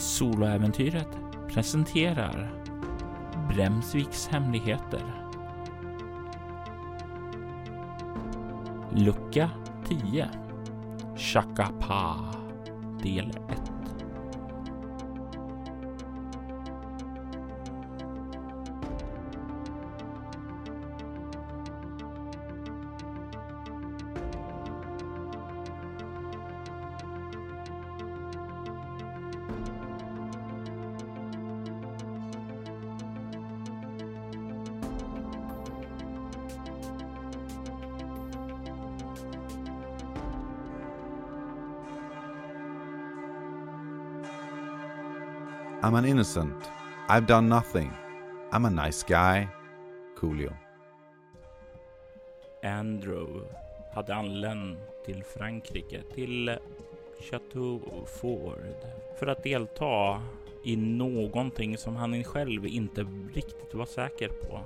Soloäventyret presenterar Bremsviks hemligheter. Lucka 10. Chakapa, del 1. I'm an innocent. I've done nothing. I'm a nice guy. Coolio. Andrew hade anlänt till Frankrike, till Chateau Ford, för att delta i någonting som han själv inte riktigt var säker på.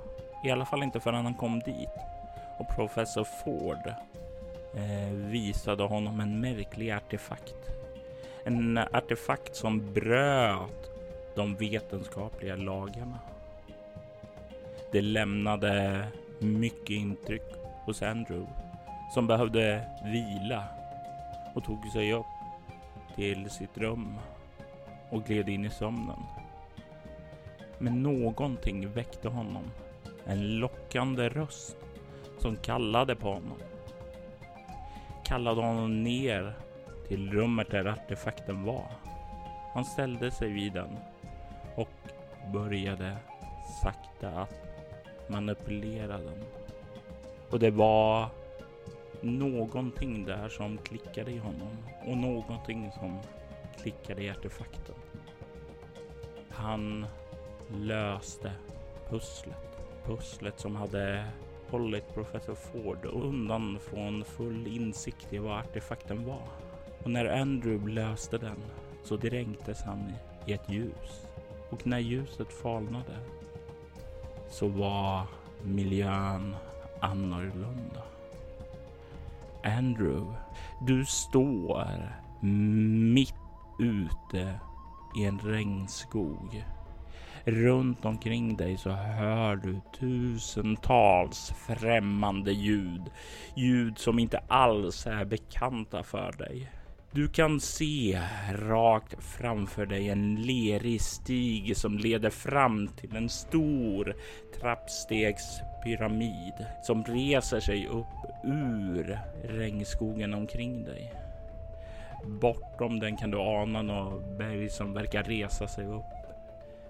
I alla fall inte förrän han kom dit. Och professor Ford visade honom en märklig artefakt. En artefakt som bröt de vetenskapliga lagarna. Det lämnade mycket intryck hos Andrew, som behövde vila och tog sig upp till sitt rum och gled in i sömnen. Men någonting väckte honom. En lockande röst som kallade på honom. Kallade honom ner till rummet där artefakten var. Han ställde sig vid den och började sakta att manipulera den. Och det var någonting där som klickade i honom och någonting som klickade i artefakten. Han löste pusslet som hade hållit professor Ford undan från full insikt i vad artefakten var. Och när Andrew löste den så dränktes han i ett ljus. Och när ljuset falnade så var miljön annorlunda. Andrew, du står mitt ute i en regnskog. Runt omkring dig så hör du tusentals främmande ljud. Ljud som inte alls är bekanta för dig. Du kan se rakt framför dig en lerig stig som leder fram till en stor trappstegspyramid som reser sig upp ur regnskogen omkring dig. Bortom den kan du ana några berg som verkar resa sig upp.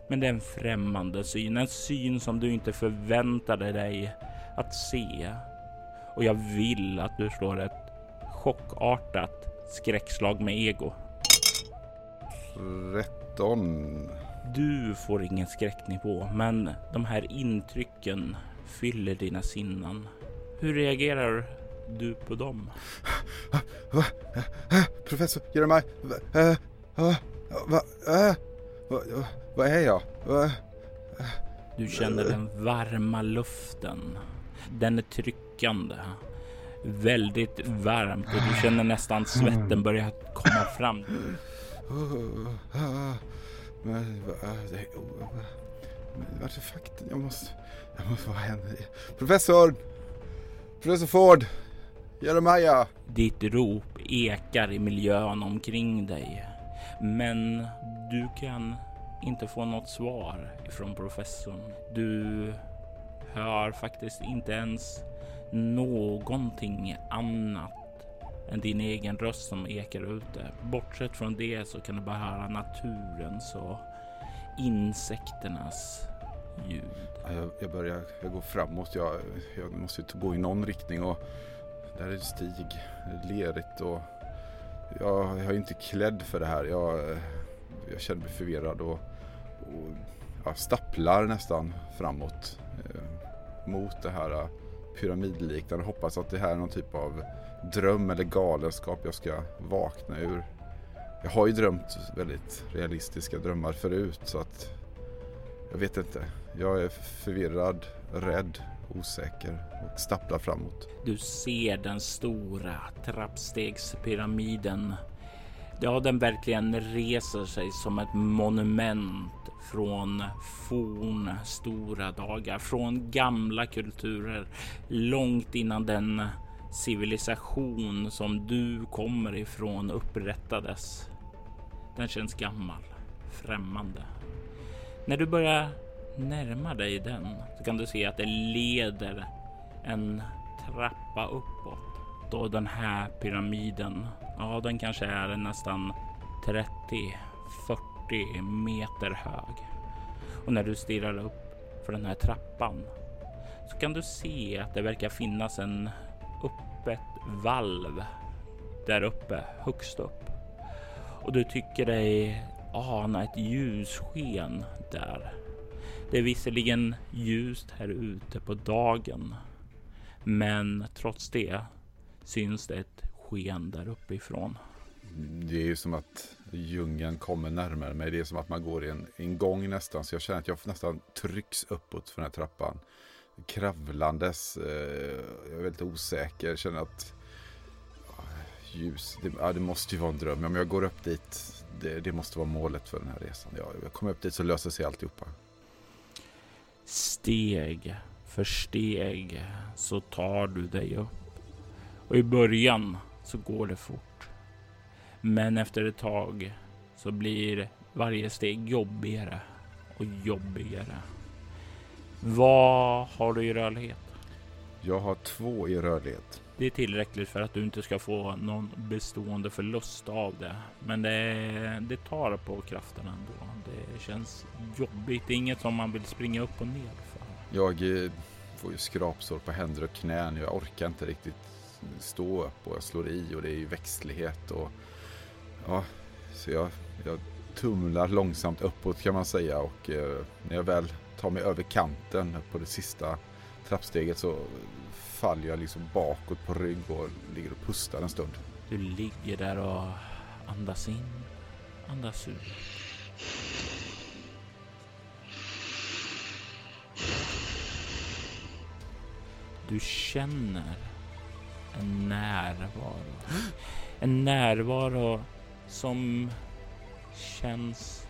Men det är en främmande syn, en syn som du inte förväntade dig att se. Och jag vill att du slår ett chockartat skräckslag med ego. 13. Du får ingen skräcknivå, men de här intrycken fyller dina sinnen. Hur reagerar du på dem? Professor Jeremiah, vad är jag? Du känner den varma luften. Den är tryckande. Väldigt varmt och du känner nästan svetten börjar komma fram. Men vart är fakten? Jag måste vara henne. Professor Ford, Jeremiah. Ditt rop ekar i miljön omkring dig. Men du kan inte få något svar ifrån professorn. Du hör faktiskt inte ens någonting annat än din egen röst som ekar ute. Bortsett från det så kan du bara höra naturens och insekternas ljud. Jag går framåt. Jag måste ju gå i någon riktning och där är det stig, lerigt och jag är inte klädd för det här. Jag känner mig förvirrad och jag stapplar nästan framåt mot det här pyramidliknande. Hoppas att det här är någon typ av dröm eller galenskap jag ska vakna ur. Jag har ju drömt väldigt realistiska drömmar förut så att jag vet inte. Jag är förvirrad, rädd, osäker och stapplar framåt. Du ser den stora trappstegspyramiden Ja, den verkligen reser sig som ett monument från forna stora dagar, från gamla kulturer, långt innan den civilisation som du kommer ifrån upprättades. Den känns gammal, främmande. När du börjar närma dig den så kan du se att det leder en trappa uppåt. Då den här pyramiden, ja, den kanske är nästan 30-40 meter hög. Och när du stirrar upp för den här trappan så kan du se att det verkar finnas en öppet valv där uppe, högst upp. Och du tycker dig ana ett ljussken där. Det är visserligen ljust här ute på dagen, men trots det syns det ett sken där uppifrån. Det är som att djungeln kommer närmare mig. Det är som att man går i en gång nästan. Så jag känner att jag nästan trycks uppåt för den här trappan. Kravlandes. Jag är väldigt osäker. Jag känner att ljus. Det måste ju vara en dröm. Om jag går upp dit. Det måste vara målet för den här resan. Jag kommer upp dit så löser sig alltihopa. Steg för steg så tar du dig upp. Och i början så går det fort. Men efter ett tag så blir varje steg jobbigare och jobbigare. Vad har du i rörlighet? Jag har 2 i rörlighet. Det är tillräckligt för att du inte ska få någon bestående förlust av det. Men det tar på kraften ändå. Det känns jobbigt. Det är inget som man vill springa upp och ner för. Jag får ju skrapsår på händer och knän. Jag orkar inte riktigt stå upp och jag slår i och det är ju växtlighet och ja, så jag tumlar långsamt uppåt kan man säga och när jag väl tar mig över kanten på det sista trappsteget så faller jag liksom bakåt på rygg och ligger och pustar en stund. Du ligger där och andas in, andas ut. Du känner en närvaro som känns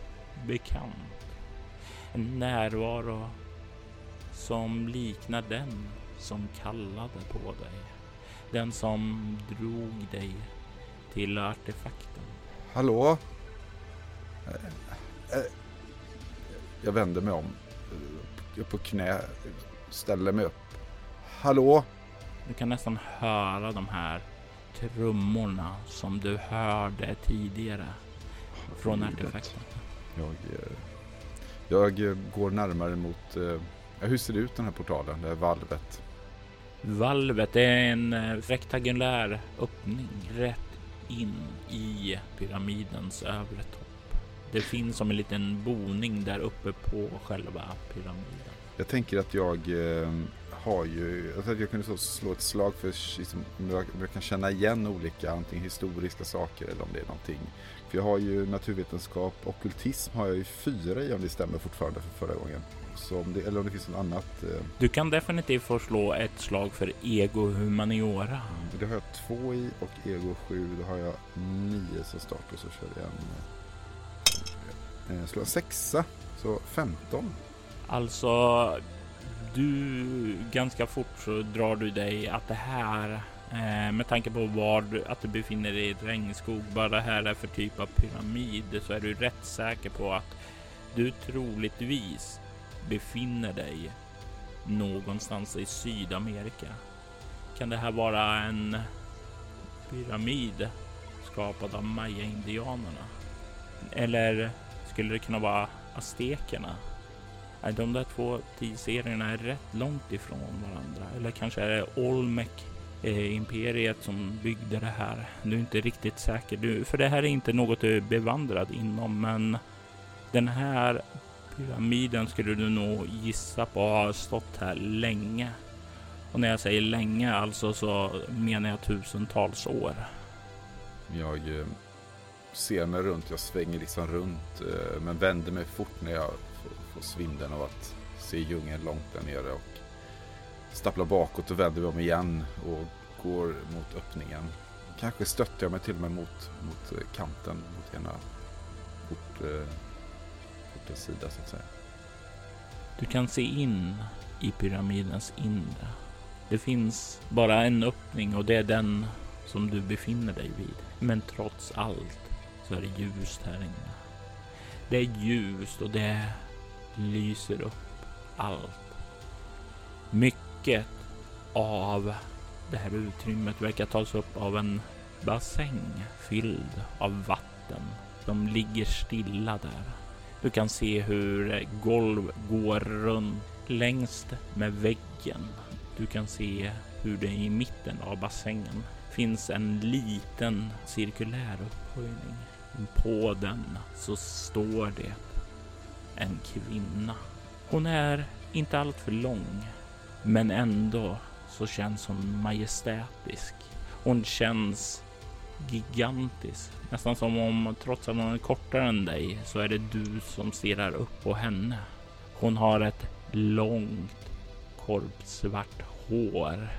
bekant. En närvaro som liknar den som kallade på dig. Den som drog dig till artefakten. Hallå? Jag vänder mig om. Jag är på knä. Ställer mig upp. Hallå? Du kan nästan höra de här trummorna som du hörde tidigare från artefakten. Jag går närmare mot... Hur ser det ut den här portalen, det här valvet? Valvet är en rektangulär öppning rätt in i pyramidens övre topp. Det finns som en liten boning där uppe på själva pyramiden. Jag tänker att jag kunde slå ett slag för om jag kan känna igen olika antingen historiska saker eller om det är någonting. För jag har ju naturvetenskap och ockultism har jag ju 4 i om det stämmer fortfarande för förra gången. Så eller om det finns något annat. Du kan definitivt få slå ett slag för ego-humaniora. Det har jag 2 i och ego 7, då har jag 9 som start och så kör jag en slå 6, så 15. Alltså... Du, ganska fort så drar du dig att det här, med tanke på att du befinner dig i ett regnskog, vad det här är för typ av pyramid, så är du rätt säker på att du troligtvis befinner dig någonstans i Sydamerika. Kan det här vara en pyramid skapad av maya-indianerna? Eller skulle det kunna vara aztekerna? De där 2 tidsserierna är rätt långt ifrån varandra. Eller kanske är det Olmec-imperiet som byggde det här. Du är inte riktigt säker. För det här är inte något du är bevandrad inom. Men den här pyramiden skulle du nog gissa på har stått här länge. Och när jag säger länge alltså så menar jag tusentals år. Jag ser mig runt. Jag svänger liksom runt. Men vänder mig fort när jag... och svinden av att se djungeln långt där nere och stapplar bakåt och vänder vi om igen och går mot öppningen kanske stötte jag mig till och med mot kanten, mot ena portens sida så att säga. Du kan se in i pyramidens inre. Det finns bara en öppning och det är den som du befinner dig vid. Men trots allt så är det ljust här inne. Det är ljust och det lyser upp allt. Mycket av det här utrymmet verkar tas upp av en bassäng fylld av vatten. De ligger stilla där. Du kan se hur golv går runt längst med väggen. Du kan se hur det i mitten av bassängen finns en liten cirkulär upphöjning. På den så står det en kvinna. Hon är inte allt för lång, men ändå så känns hon majestätisk. Hon känns gigantisk. Nästan som om, trots att hon är kortare än dig, så är det du som stirrar upp på henne. Hon har ett långt korpsvart hår.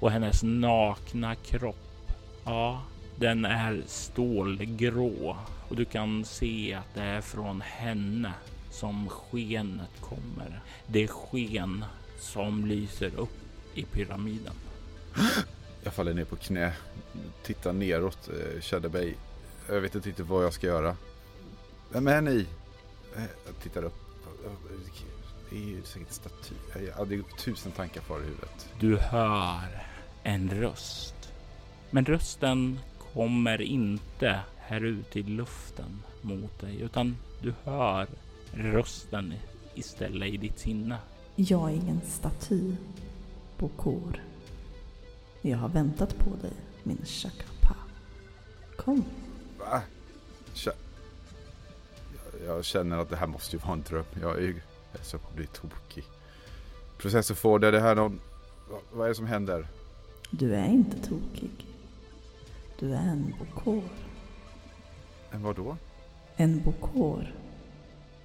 Och hennes nakna kropp, ja, den är stålgrå. Och du kan se att det är från henne som skenet kommer. Det är sken som lyser upp i pyramiden. Jag faller ner på knä, tittar neråt, känner mig. Jag vet inte vad jag ska göra. Vem är ni? Jag tittar upp. Det är ju säkert staty. Jag hade tusen tankar för i huvudet. Du hör en röst. Men rösten kommer inte här ute i luften mot dig, utan du hör rösten istället i ditt sinne. Jag är ingen staty på kor. Jag har väntat på dig, min chakapa. Kom. Va? Jag känner att det här måste ju vara en dröm. Jag är så blir tokig. Professor Ford, är det här någon... Vad är det som händer? Du är inte tokig. Du är en bokor. En vad då? En bokor.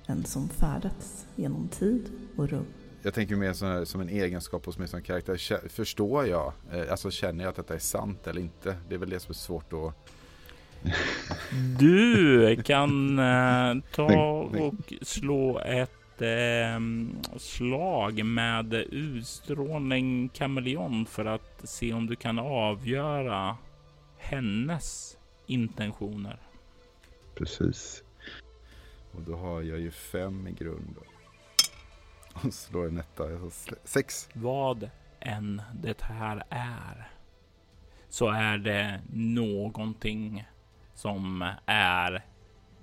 En som färdats genom tid och rum. Jag tänker mer sån här, som en egenskap hos mig som karaktär. Förstår jag? Alltså känner jag att detta är sant eller inte? Det är väl det som är svårt att... Du kan ta och slå ett slag med utstrålning kameleon för att se om du kan avgöra hennes intentioner. Precis. Och då har jag ju 5 i grund. Och slår en etta. 6. Vad än det här är, så är det någonting som är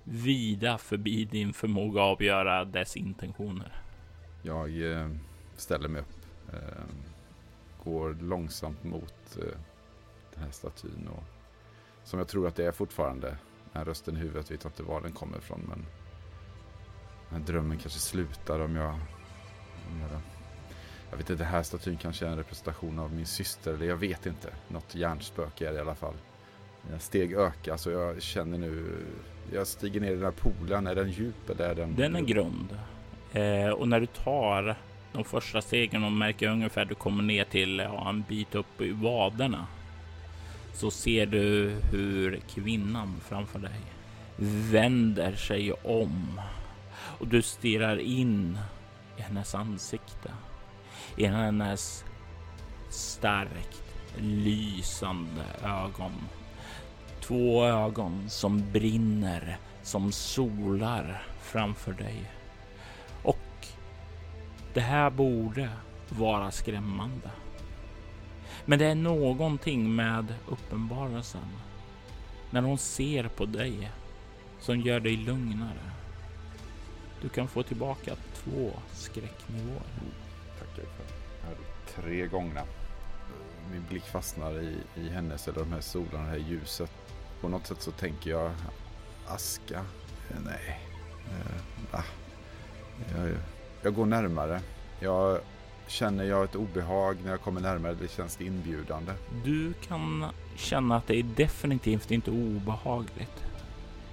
vida förbi din förmåga att avgöra dess intentioner. Jag ställer mig upp, går långsamt mot den här statyn, och som jag tror att det är fortfarande när rösten i huvudet, vet inte var den kommer ifrån, men den här drömmen kanske slutar om jag jag vet inte, den här statyn kanske är en representation av min syster, eller jag vet inte, något hjärnspöke är det i alla fall. Mina steg ökar, så jag känner nu, jag stiger ner i den här poolen. Är den djup eller är den... Den är grund. Och när du tar de första stegen och märker ungefär du kommer ner till en bit upp i vaderna, så ser du hur kvinnan framför dig vänder sig om. Och du stirrar in i hennes ansikte. I hennes starkt lysande ögon. 2 ögon som brinner, som solar framför dig. Och det här borde vara skrämmande. Men det är någonting med uppenbarelsen, när hon ser på dig, som gör dig lugnare. Du kan få tillbaka 2 skräcknivåer. Tackar för det här 3 gånger. Min blick fastnar i hennes, eller de här solarna, det här ljuset. På något sätt så tänker jag aska. Nej. Jag går närmare. Jag känner ett obehag när jag kommer närmare. Det känns inbjudande. Du kan känna att det är definitivt inte obehagligt.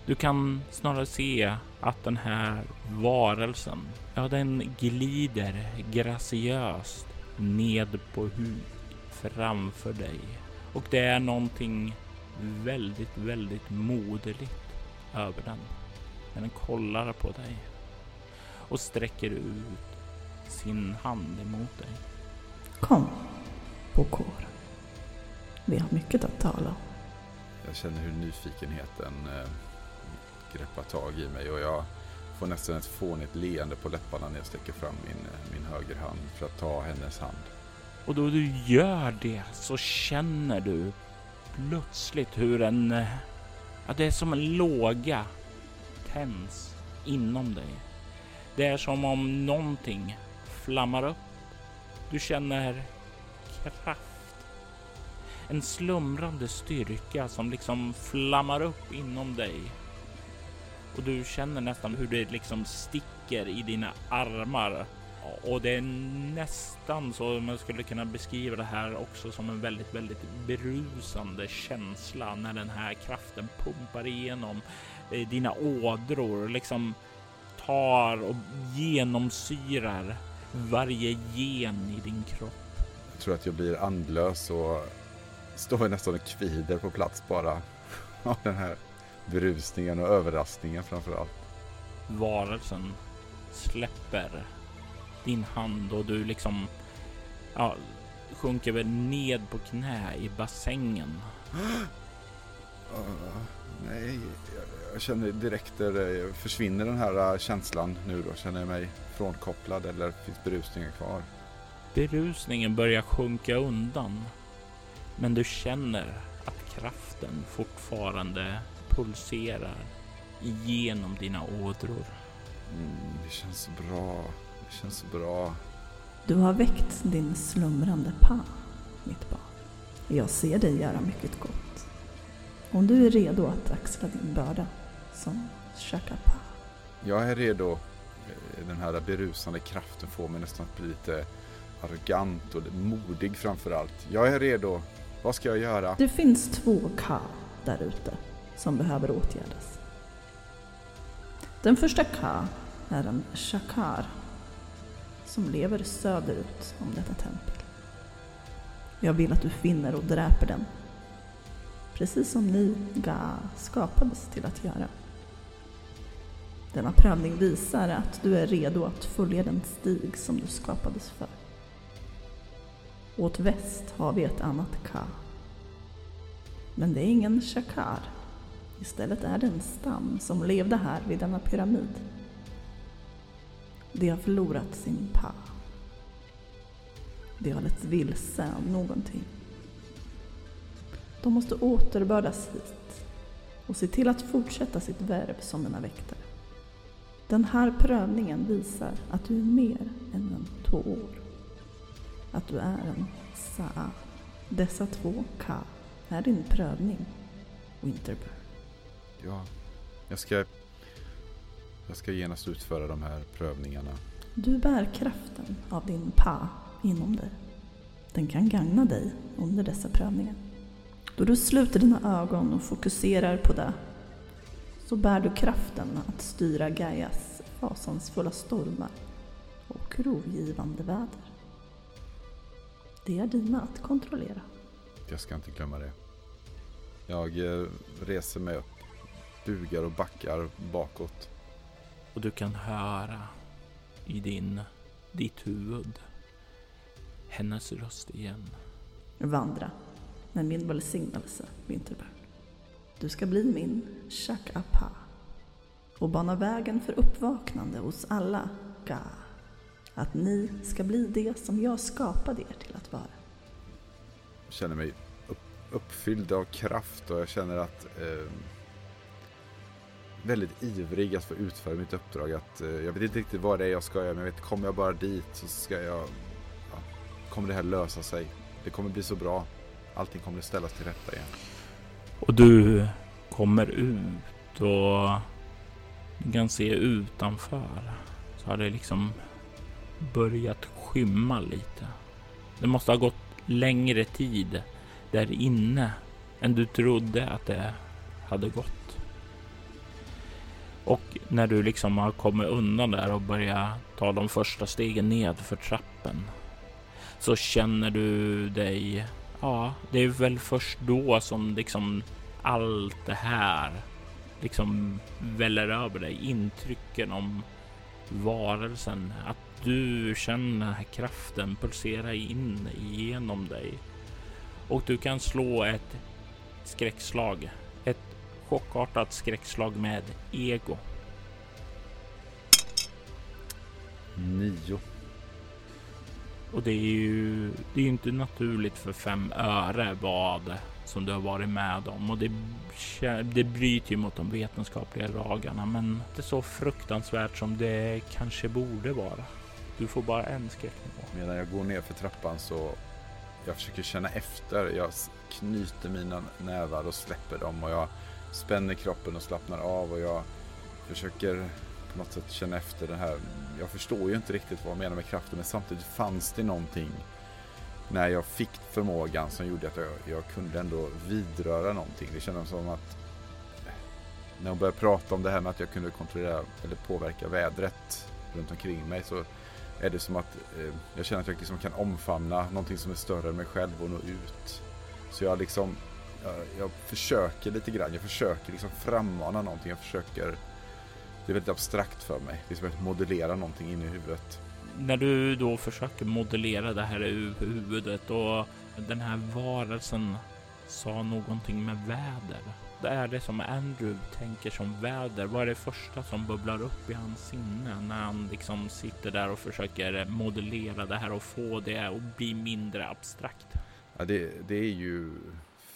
Du kan snarare se att den här varelsen, den glider graciöst ned på hud framför dig. Och det är någonting väldigt, väldigt moderligt över den. Men den kollar på dig och sträcker ut sin hand emot dig. Kom, Bokor. Vi har mycket att tala om. Jag känner hur nyfikenheten greppar tag i mig och jag får nästan ett fånigt leende på läpparna när jag sträcker fram min högerhand för att ta hennes hand. Och då du gör det så känner du plötsligt hur det är som en låga tänds inom dig. Det är som om någonting flammar upp. Du känner kraft. En slumrande styrka som liksom flammar upp inom dig. Och du känner nästan hur det liksom sticker i dina armar. Och det är nästan så man skulle kunna beskriva det här också som en väldigt, väldigt berusande känsla när den här kraften pumpar igenom dina ådror och liksom tar och genomsyrar varje gen i din kropp. Jag tror att jag blir andlös och står nästan och kvider på plats bara av den här berusningen och överraskningen framförallt. Varelsen släpper din hand och du liksom sjunker väl ned på knä i bassängen. Nej, jag känner direkt försvinner den här känslan nu då. Känner jag mig frånkopplad eller finns berusningen kvar? Berusningen börjar sjunka undan. Men du känner att kraften fortfarande pulserar igenom dina ådror. Det känns bra. Det känns bra. Du har väckt din slumrande pa, mitt barn. Jag ser dig göra mycket gott. Om du är redo att axla din börda som Shakapa. Jag är redo. Den här berusande kraften får mig nästan att bli lite arrogant och modig framförallt. Jag är redo. Vad ska jag göra? Det finns 2 ka där ute som behöver åtgärdas. Den första ka är en shakar som lever söderut om detta tempel. Jag vill att du finner och dräper den. Precis som ni skapades till att göra. Denna prövning visar att du är redo att följa den stig som du skapades för. Åt väst har vi ett annat ka. Men det är ingen shakar. Istället är det en stam som levde här vid denna pyramid. De har förlorat sin pa. De har lett vilse om någonting. De måste återbördas hit och se till att fortsätta sitt värv som mina väktare. Den här prövningen visar att du är mer än en tår. Att du är en saa. Dessa 2 ka är din prövning, Winterburn. Ja, jag ska genast utföra de här prövningarna. Du bär kraften av din pa inom dig. Den kan gagna dig under dessa prövningar. Då du sluter dina ögon och fokuserar på det, så bär du kraften att styra Gaias fasansfulla stormar och rovgivande väder. Det är dina att kontrollera. Jag ska inte glömma det. Jag reser mig upp, bugar och backar bakåt. Och du kan höra i ditt huvud hennes röst igen. Vandra med min välsignelse, Winterburn. Du ska bli min Shakapa och bana vägen för uppvaknande hos alla Ga. Att ni ska bli det som jag skapade er till att vara. Jag känner mig uppfylld av kraft och jag känner att väldigt ivrig att få utföra mitt uppdrag. Att, jag vet inte riktigt vad det är jag ska göra, men jag vet, kommer jag bara dit så ska jag... Ja, kommer det här lösa sig? Det kommer bli så bra. Allting kommer att ställas till rätta igen. Och du kommer ut och du kan se utanför så har det liksom börjat skymma lite. Det måste ha gått längre tid där inne än du trodde att det hade gått. Och när du liksom har kommit undan där och börjar ta de första stegen ned för trappen så känner du dig Ja, det är väl först då som liksom allt det här liksom väller över dig, intrycken om varelsen, att du känner den här kraften pulsera in genom dig. Och du kan slå ett skräckslag, ett chockartat skräckslag med ego. 9. Och det är ju inte naturligt för 5 öre vad som du har varit med om, och det bryter ju mot de vetenskapliga lagarna, men det är så fruktansvärt som det kanske borde vara. Du får bara en skräcknivå. Medan jag går ner för trappan så jag försöker känna efter, jag knyter mina nävar och släpper dem, och jag spänner kroppen och slappnar av, och jag försöker på något sätt känna efter det här. Jag förstår ju inte riktigt vad jag menar med kraften, men samtidigt fanns det någonting när jag fick förmågan som gjorde att jag kunde ändå vidröra någonting. Det kändes som att när hon började prata om det här med att jag kunde kontrollera eller påverka vädret runt omkring mig, så är det som att jag känner att jag liksom kan omfamna någonting som är större än mig själv och nå ut. Så jag liksom jag försöker lite grann, jag försöker liksom frammana någonting, jag försöker. Det är väldigt abstrakt för mig. Det är som att modellera någonting in i huvudet. När du då försöker modellera det här i huvudet, och den här varelsen sa någonting med väder. Det är det som Andrew tänker som väder. Vad är det första som bubblar upp i hans sinne när han liksom sitter där och försöker modellera det här och få det att bli mindre abstrakt? Ja, det är ju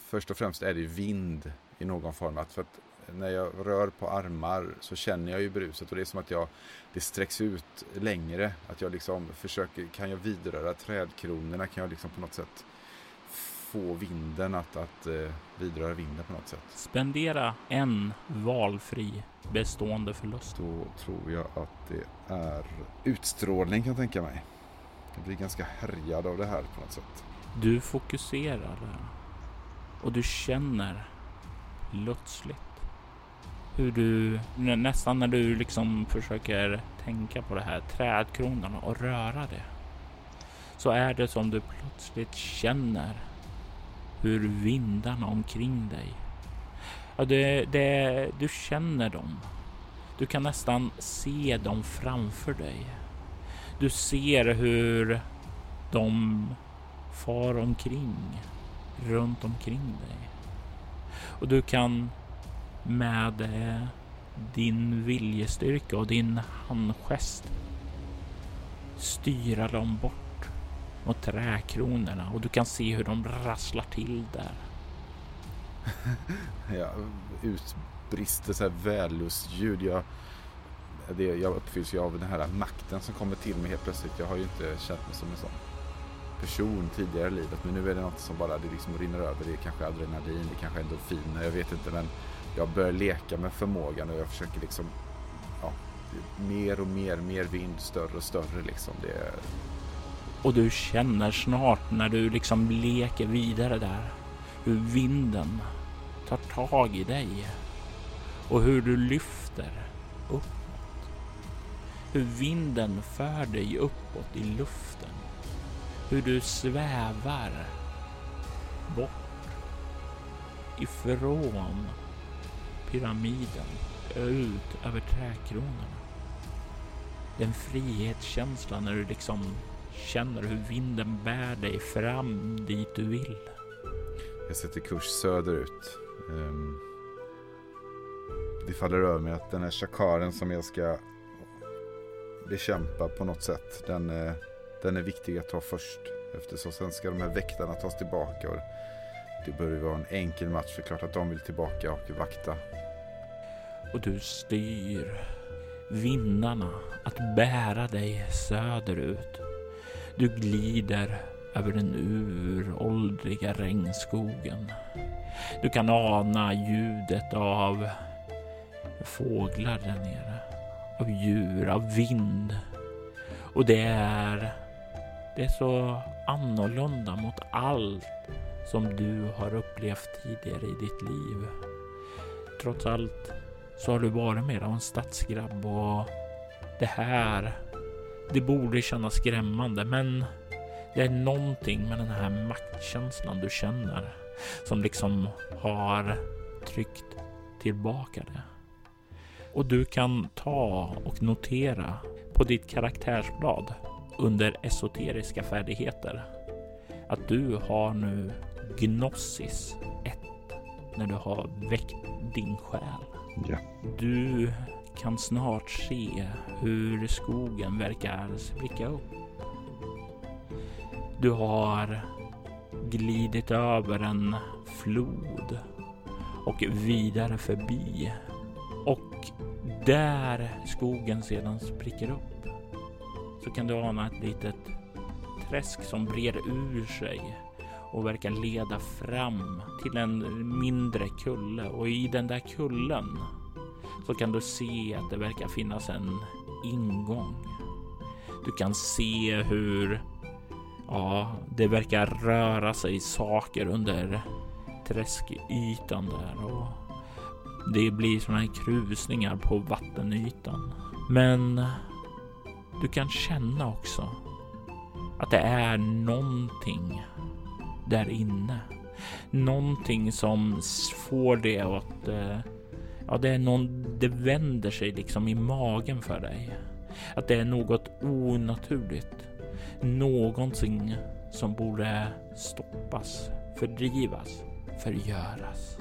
först och främst är det vind i någon form, för att när jag rör på armar så känner jag ju bruset, och det är som att det sträcks ut längre, att jag liksom försöker, kan jag vidröra trädkronorna, kan jag liksom på något sätt få vinden att vidröra vinden på något sätt. Spendera en valfri bestående förlust. Då tror jag att det är utstrålning, kan jag tänka mig. Jag blir ganska härjad av det här på något sätt. Du fokuserar och du känner plötsligt hur du, nästan när du liksom försöker tänka på det här trädkronorna och röra det, så är det som du plötsligt känner hur vindarna omkring dig, ja, du känner dem. Du kan nästan se dem framför dig. Du ser hur de far omkring, runt omkring dig. Och du kan med din viljestyrka och din handgest styra dem bort mot träkronorna, och du kan se hur de rasslar till där. Jag utbrister så här vällustljud. Jag uppfylls ju av den här makten som kommer till mig helt plötsligt. Jag har ju inte känt mig som en sån person tidigare i livet, men nu är det något som bara det liksom rinner över. Det är kanske adrenalin, det kanske är endorfiner, jag vet inte, men jag börjar leka med förmågan, och jag försöker liksom, ja, mer och mer vind, större och större liksom. Och du känner snart när du liksom leker vidare där hur vinden tar tag i dig och hur du lyfter uppåt. Hur vinden för dig uppåt i luften. Hur du svävar bort ifrån pyramiden, ut över träkronorna. Den frihetskänslan när du liksom känner hur vinden bär dig fram dit du vill. Jag sätter kurs söderut. Det faller över mig att den här chakaren som jag ska bekämpa på något sätt, den är viktig att ta först, eftersom sen ska de här väktarna tas tillbaka, och det börjar vara en enkel match, för klart att de vill tillbaka och vakta. Och du styr vindarna att bära dig söderut. Du glider över den uråldriga regnskogen. Du kan ana ljudet av fåglar där nere, av djur, av vind. Och det är så annorlunda mot allt som du har upplevt tidigare i ditt liv. Trots allt så har du varit med om en stadsgrabb, och det här, det borde kännas skrämmande, men Det är någonting med den här maktkänslan du känner som liksom har tryckt tillbaka det. Och du kan ta och notera på ditt karaktärsblad under esoteriska färdigheter att du har nu Gnosis 1 när du har väckt din själ. Ja. Du kan snart se hur skogen verkar spricka upp. Du har glidit över en flod och vidare förbi. Och där skogen sedan spricker upp så kan du ana ett litet träsk som breder ur sig och verkar leda fram till en mindre kulle. Och i den där kullen så kan du se att det verkar finnas en ingång. Du kan se hur det verkar röra sig saker under träskytan där. Och det blir såna här krusningar på vattenytan. Men du kan känna också att det är någonting där inne. Någonting som får det att... det vänder sig liksom i magen för dig. Att det är något onaturligt. Någonting som borde stoppas, fördrivas, förgöras.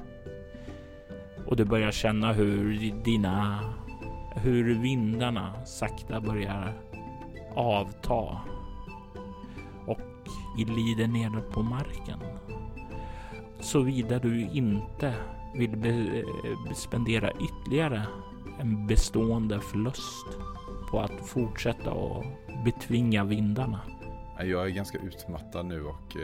Och du börjar känna hur vindarna sakta börjar avta och glider ner på marken. Såvida du inte vill spendera ytterligare en bestående förlust på att fortsätta och betvinga vindarna. Jag är ganska utmattad nu och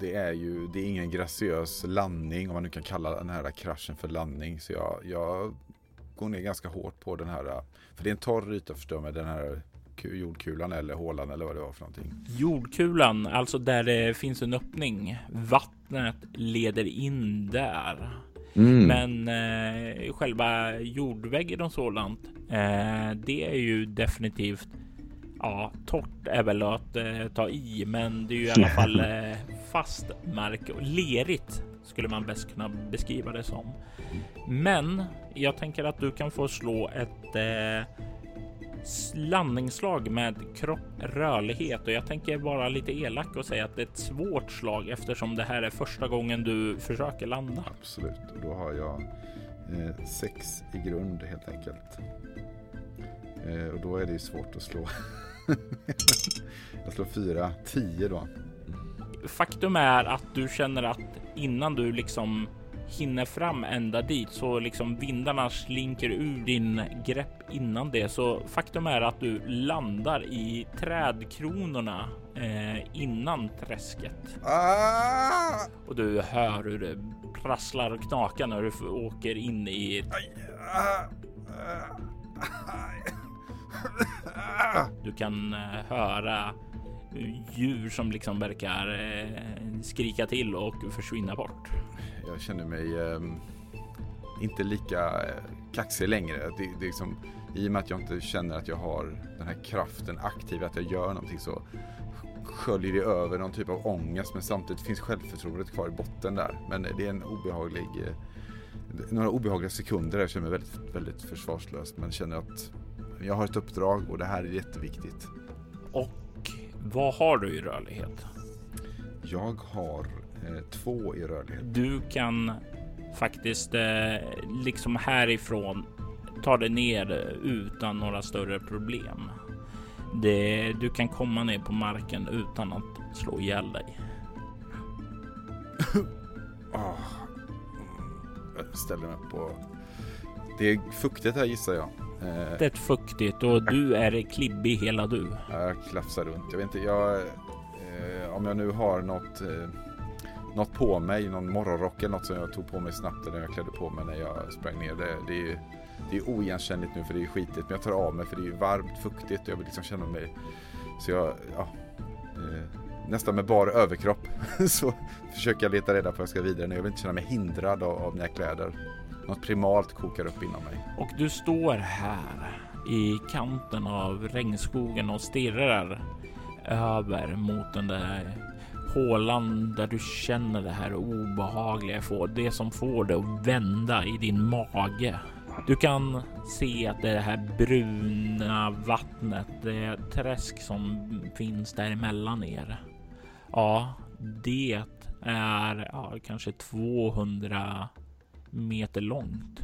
det är ingen graciös landning, om man nu kan kalla den här kraschen för landning. Så jag går ner ganska hårt på den här, för det är en torr yta förstår mig, den här jordkulan eller hålan eller vad det var för någonting. Jordkulan, alltså där det finns en öppning. Vattnet leder in där. Men själva jordväggen och sådant, det är ju definitivt torrt är väl att ta i, men det är ju i alla fall fast mark och lerigt skulle man bäst kunna beskriva det som. Men jag tänker att du kan få slå ett landningsslag med kropprörlighet, och jag tänker vara lite elak och säga att det är ett svårt slag eftersom det här är första gången du försöker landa. Absolut, och då har jag 6 i grund helt enkelt. Och då är det ju svårt att slå. Jag slår 4, 10 då. Faktum är att du känner att innan du liksom hinner fram ända dit så liksom vindarna slinker ur din grepp innan det. Så faktum är att du landar i trädkronorna innan träsket. Och du hör hur det prasslar och knakar när du åker in i... Du kan höra djur som liksom verkar skrika till och försvinna bort. Jag känner mig inte lika kaxig längre. Det är liksom, i och med att jag inte känner att jag har den här kraften aktiv, att jag gör någonting, så sköljer det över någon typ av ångest. Men samtidigt finns självförtroendet kvar i botten där. Men det är en obehaglig... några obehagliga sekunder. Jag känner mig väldigt, väldigt försvarslös, men känner att jag har ett uppdrag och det här är jätteviktigt. Och vad har du i rörlighet? Jag har 2 i rörlighet. Du kan faktiskt liksom härifrån ta dig ner utan några större problem. Du kan komma ner på marken utan att slå ihjäl dig. Ställer mig på. Det är fuktigt här gissar jag. Det är fuktigt och du är klibbig hela du. Jag klafsar runt. Jag vet inte, om jag nu har något på mig, någon morgonrock eller något som jag tog på mig snabbt eller jag klädde på mig när jag sprang ner. Det är oigenkännligt nu för det är skitigt, men jag tar av mig för det är varmt, fuktigt och jag vill liksom känna mig. Så jag nästan med bara överkropp så försöker jag leta reda på att jag ska vidare nu. Jag vill inte känna mig hindrad av mina kläder. Något primalt kokar upp inom mig. Och du står här i kanten av regnskogen och stirrar över mot den där hålan där du känner det här obehagliga få. Det som får dig att vända i din mage. Du kan se att det här bruna vattnet, det träsk som finns däremellan er. Ja, det är kanske 200 meter långt.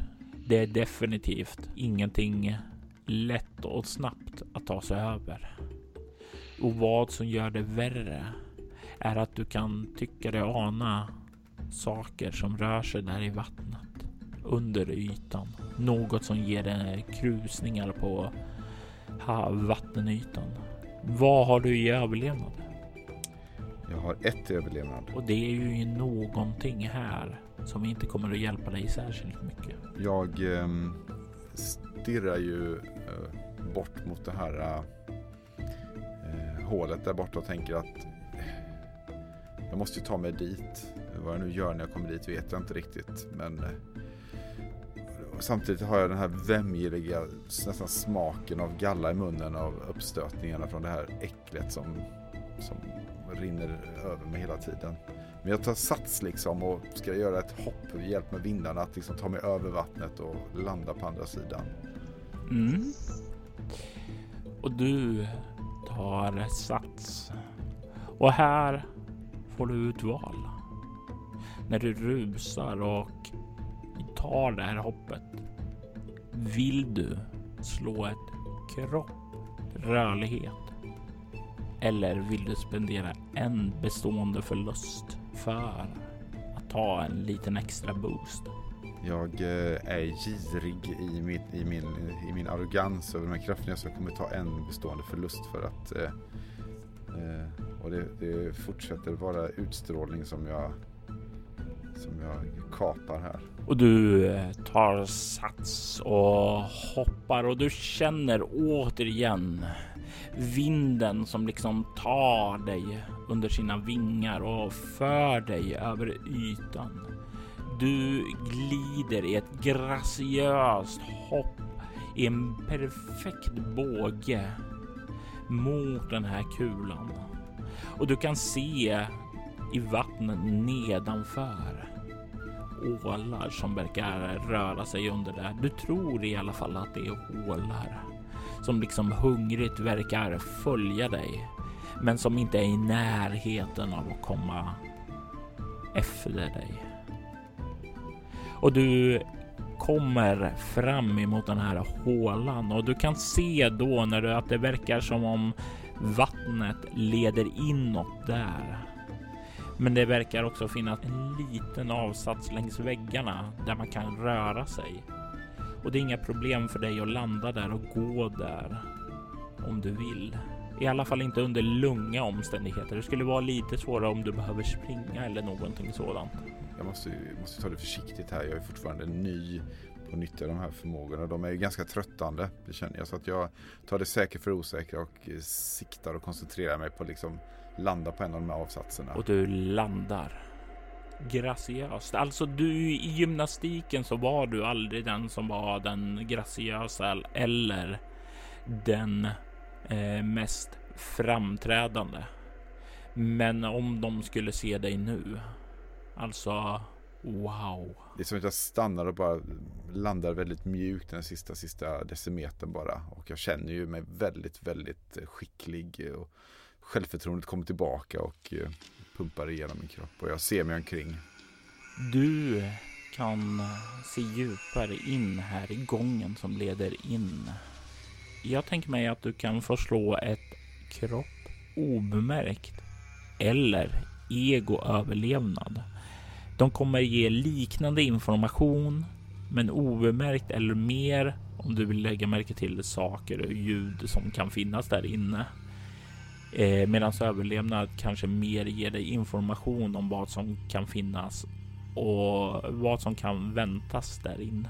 Det är definitivt ingenting lätt och snabbt att ta sig över. Och vad som gör det värre är att du kan tycka dig ana saker som rör sig där i vattnet. Under ytan. Något som ger dig krusningar på vattenytan. Vad har du i överlevnad? Jag har ett överlevnad. Och det är ju någonting här som inte kommer att hjälpa dig särskilt mycket. Jag stirrar ju bort mot det här hålet där borta och tänker att jag måste ju ta mig dit. Vad jag nu gör när jag kommer dit vet jag inte riktigt. Men samtidigt har jag den här vämjeliga nästan smaken av galla i munnen av uppstötningarna från det här äcklet som rinner över mig hela tiden. Men jag tar sats liksom och ska göra ett hopp med hjälp med vindarna att liksom ta mig över vattnet och landa på andra sidan. Mm. Och du tar sats. Och här får du ut val. När du rusar och tar det här hoppet. Vill du slå ett kropp, rörlighet? Eller vill du spendera en bestående förlust för att ta en liten extra boost? Jag är girig i min arrogans över de här krafterna, så jag kommer ta en bestående förlust för att och det fortsätter vara utstrålning som jag kapar här. Och du tar sats och hoppar och du känner återigen vinden som liksom tar dig under sina vingar och för dig över ytan. Du glider i ett graciöst hopp i en perfekt båge mot den här kulan. Och du kan se i vattnet nedanför ålar som verkar röra sig under där. Du tror i alla fall att det är ålar som liksom hungrigt verkar följa dig, men som inte är i närheten av att komma efter dig. Och du kommer fram emot den här hålan och du kan se då när du att det verkar som om vattnet leder inåt där. Men det verkar också finnas en liten avsats längs väggarna där man kan röra sig. Och det är inga problem för dig att landa där och gå där om du vill. I alla fall inte under lugna omständigheter. Det skulle vara lite svårare om du behöver springa eller någonting sådant. Jag måste ta det försiktigt här. Jag är fortfarande ny på nyttja de här förmågorna. De är ju ganska tröttande, det känner jag. Så att jag tar det säkert för osäkra och siktar och koncentrerar mig på liksom landa på en av de här avsatserna. Och du landar graciöst. Alltså du i gymnastiken så var du aldrig den som var den graciösa eller den mest framträdande. Men om de skulle se dig nu, alltså wow. Det är som att jag stannar och bara landar väldigt mjukt den sista decimetern bara. Och jag känner ju mig väldigt, väldigt skicklig och självförtroendet kommer tillbaka och pumpar igenom min kropp och jag ser mig omkring. Du kan se djupare in här i gången som leder in. Jag tänker mig att du kan få slå ett kropp obemärkt eller egoöverlevnad. De kommer ge liknande information, men obemärkt eller mer om du vill lägga märke till saker och ljud som kan finnas där inne. Medan överlevnad kanske mer ger dig information om vad som kan finnas och vad som kan väntas där inne.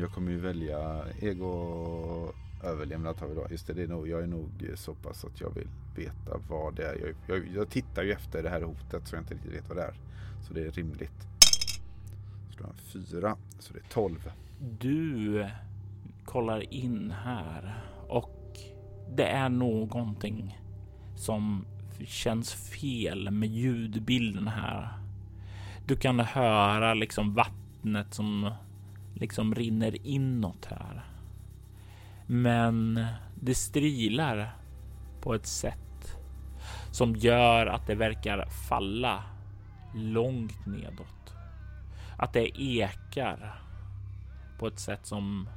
Jag kommer ju välja ego-överlevnad tar vi då. Just det, jag är nog så pass att jag vill veta vad det är. Jag tittar ju efter det här hotet så jag inte riktigt vet vad det är. Så det är rimligt. Så det är 4, så det är 12. Du kollar in här och det är någonting som känns fel med ljudbilden här. Du kan höra liksom vattnet som liksom rinner inåt här. Men det strilar på ett sätt som gör att det verkar falla långt nedåt. Att det ekar på ett sätt som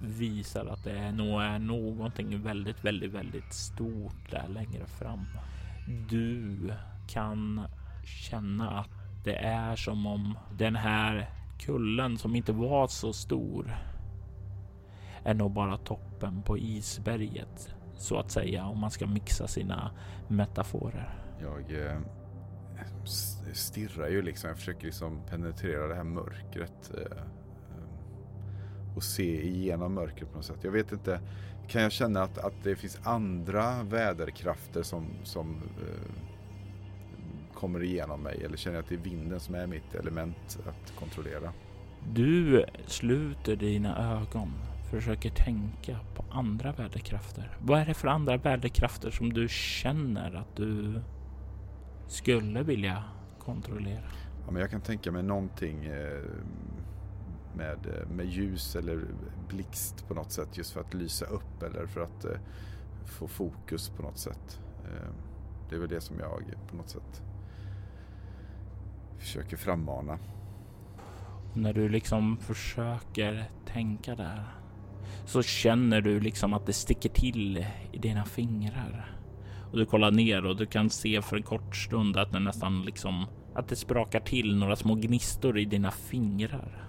visar att det nog är någonting väldigt, väldigt, väldigt stort där längre fram. Du kan känna att det är som om den här kullen som inte var så stor är nog bara toppen på isberget, så att säga, om man ska mixa sina metaforer. Jag stirrar ju liksom, jag försöker liksom penetrera det här mörkret och se igenom mörkret på något sätt. Jag vet inte, kan jag känna att det finns andra väderkrafter som kommer igenom mig, eller känner jag att det är vinden som är mitt element att kontrollera? Du sluter dina ögon, försöker tänka på andra väderkrafter. Vad är det för andra väderkrafter som du känner att du skulle vilja kontrollera? Ja, men jag kan tänka mig någonting med ljus eller blixt på något sätt, just för att lysa upp eller för att få fokus på något sätt. Det är väl det som jag på något sätt försöker frammana. När du liksom försöker tänka där, så känner du liksom att det sticker till i dina fingrar. Och du kollar ner och du kan se för en kort stund att det nästan liksom, att det sprakar till några små gnistor i dina fingrar.